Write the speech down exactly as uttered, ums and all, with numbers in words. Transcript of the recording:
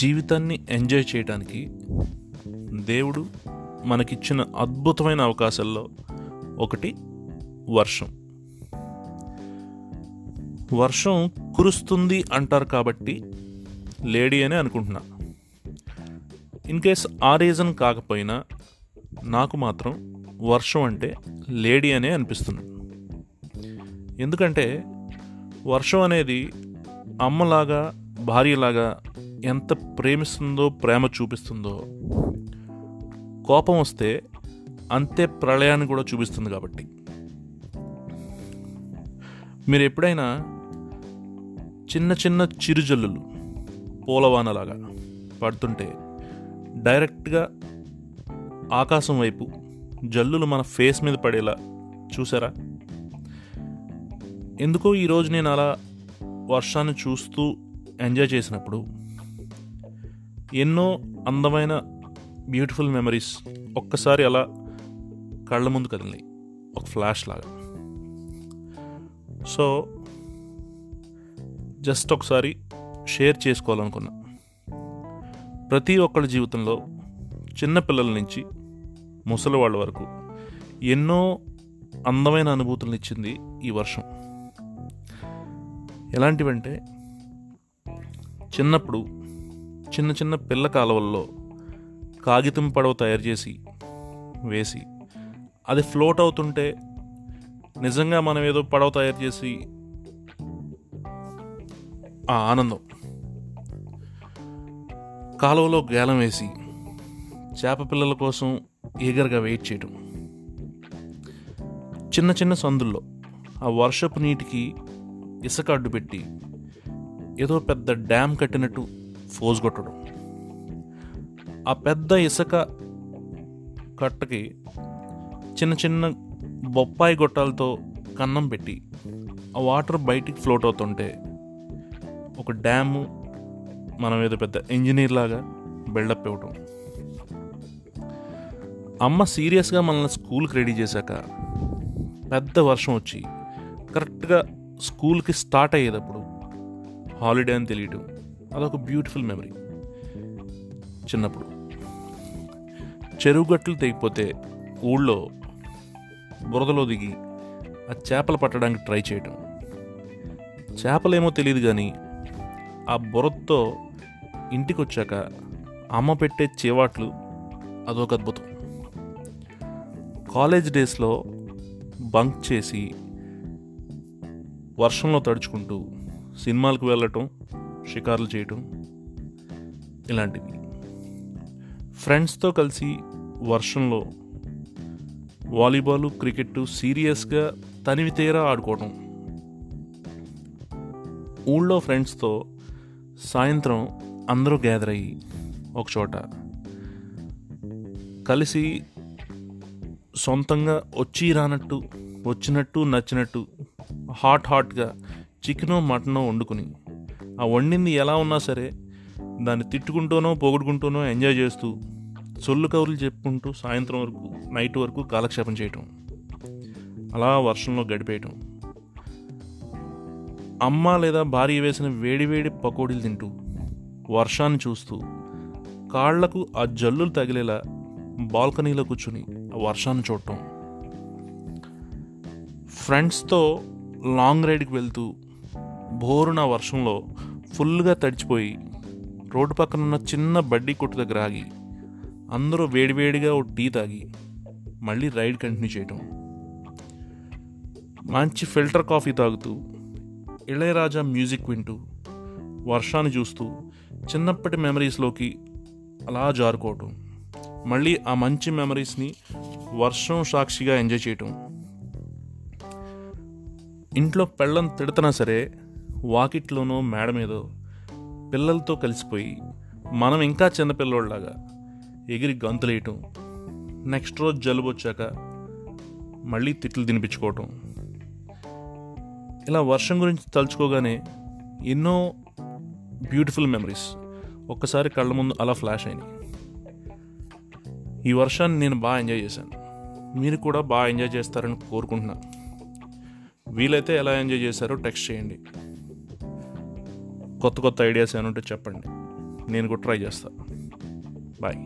జీవితాన్ని ఎంజాయ్ చేయడానికి దేవుడు మనకిచ్చిన అద్భుతమైన అవకాశాల్లో ఒకటి వర్షం. వర్షం కురుస్తుంది అంటారు కాబట్టి లేడీ అని అనుకుంటున్నా. ఇన్ కేస్ ఆ రీజన్ కాకపోయినా నాకు మాత్రం వర్షం అంటే లేడీ అనే అనిపిస్తుంది. ఎందుకంటే వర్షం అనేది అమ్మలాగా భార్యలాగా ఎంత ప్రేమిస్తుందో ప్రేమ చూపిస్తుందో, కోపం వస్తే అంతే ప్రళయాన్ని కూడా చూపిస్తుంది. కాబట్టి మీరు ఎప్పుడైనా చిన్న చిన్న చిరుజల్లులు పూలవానలాగా పడుతుంటే డైరెక్ట్గా ఆకాశం వైపు జల్లులు మన ఫేస్ మీద పడేలా చూసారా? ఎందుకో ఈరోజు నేను అలా వర్షాన్ని చూస్తూ ఎంజాయ్ చేసినప్పుడు ఎన్నో అందమైన బ్యూటిఫుల్ మెమరీస్ ఒక్కసారి అలా కళ్ళ ముందు కదిలినాయి, ఒక ఫ్లాష్ లాగా. సో జస్ట్ ఒకసారి షేర్ చేసుకోవాలనుకున్నా. ప్రతి ఒక్కళ్ళ జీవితంలో చిన్నపిల్లల నుంచి ముసలి వాళ్ళ వరకు ఎన్నో అందమైన అనుభూతులను ఇచ్చింది ఈ వర్షం. ఎలాంటివంటే చిన్నప్పుడు చిన్న చిన్న పిల్ల కాలువల్లో కాగితం పడవ తయారు చేసి వేసి అది ఫ్లోట్ అవుతుంటే నిజంగా మనం ఏదో పడవ తయారు చేసి ఆ ఆనందం, కాలువలో గేలం వేసి చేప పిల్లల కోసం ఈగర్గా వెయిట్ చేయడం, చిన్న చిన్న సందుల్లో ఆ వర్షపు నీటికి ఇసుక అడ్డు పెట్టి ఏదో పెద్ద డ్యామ్ కట్టినట్టు ఫోజు కొట్టడం, ఆ పెద్ద ఇసుక కట్టకి చిన్న చిన్న బొప్పాయి గొట్టాలతో కన్నం పెట్టి ఆ వాటర్ బయటికి ఫ్లోట్ అవుతుంటే ఒక డ్యాము మనం ఏదో పెద్ద ఇంజనీర్ లాగా బిల్డప్ ఇవ్వటం, అమ్మ సీరియస్గా మనల్ని స్కూల్కి రెడీ చేశాక పెద్ద వర్షం వచ్చి కరెక్ట్గా స్కూల్కి స్టార్ట్ అయ్యేటప్పుడు హాలిడే అని తెలియటం, అదొక బ్యూటిఫుల్ మెమరీ. చిన్నప్పుడు చెరువు గట్లు తెగిపోతే ఊళ్ళో బురదలో దిగి ఆ చేపలు పట్టడానికి ట్రై చేయటం, చేపలేమో తెలియదు కానీ ఆ బురదతో ఇంటికి వచ్చాక అమ్మ పెట్టే చేవాట్లు, అదొక అద్భుతం. కాలేజ్ డేస్లో బంక్ చేసి వర్షంలో తడుచుకుంటూ సినిమాలకు వెళ్ళటం, షికార్లు చేయటం, ఇలాంటివి. ఫ్రెండ్స్తో కలిసి వర్షంలో వాలీబాల్, క్రికెట్ సీరియస్గా తనివి తీరా ఆడుకోవటం, ఊళ్ళో ఫ్రెండ్స్తో సాయంత్రం అందరూ గ్యాదర్ అయ్యి ఒకచోట కలిసి సొంతంగా వచ్చి రానట్టు వచ్చినట్టు నచ్చినట్టు హాట్ హాట్గా చికెనో మటనో వండుకుని ఆ వండింది ఎలా ఉన్నా సరే దాన్ని తిట్టుకుంటూనో పొగుడుకుంటూనో ఎంజాయ్ చేస్తూ సొల్లు కౌరులు చెప్పుకుంటూ సాయంత్రం వరకు నైట్ వరకు కాలక్షేపం చేయటం, అలా వర్షంలో గడిపేయటం, అమ్మ లేదా భార్య వేసిన వేడివేడి పకోడీలు తింటూ వర్షాన్ని చూస్తూ కాళ్లకు ఆ జల్లులు తగిలేలా బాల్కనీలో కూర్చుని ఆ వర్షాన్ని చూడటం, ఫ్రెండ్స్తో లాంగ్ రైడ్కి వెళ్తూ బోరున వర్షంలో ఫుల్గా తడిచిపోయి రోడ్డు పక్కన ఉన్న చిన్న బడ్డీ కొట్టు దగ్గర ఆగి అందరూ వేడివేడిగా ఓ టీ తాగి మళ్ళీ రైడ్ కంటిన్యూ చేయటం, మంచి ఫిల్టర్ కాఫీ తాగుతూ ఇళయరాజా మ్యూజిక్ వింటూ వర్షాన్ని చూస్తూ చిన్నప్పటి మెమరీస్లోకి అలా జారుకోవటం, మళ్ళీ ఆ మంచి మెమరీస్ని వర్షం సాక్షిగా ఎంజాయ్ చేయటం, ఇంట్లో పెళ్ళం తిడుతున్నా సరే వాకిట్లోనో మేడ మీదో పిల్లలతో కలిసిపోయి మనం ఇంకా చిన్నపిల్లోళ్ళలాగా ఎగిరి గంతులేయటం, నెక్స్ట్ రోజు జలుబు వచ్చాక మళ్ళీ తిట్లు తినిపించుకోవటం, ఇలా వర్షం గురించి తలుచుకోగానే ఎన్నో బ్యూటిఫుల్ మెమరీస్ ఒక్కసారి కళ్ళ ముందు అలా ఫ్లాష్ అయినాయి. ఈ వర్షాన్ని నేను బాగా ఎంజాయ్ చేశాను. మీరు కూడా బాగా ఎంజాయ్ చేస్తారని కోరుకుంటున్నాను. వీలైతే ఎలా ఎంజాయ్ చేశారో టెక్స్ట్ చేయండి. కొత్త కొత్త ఐడియాస్ ఏమైనా ఉంటే చెప్పండి. నేను కూడా ట్రై చేస్తాను. బాయ్.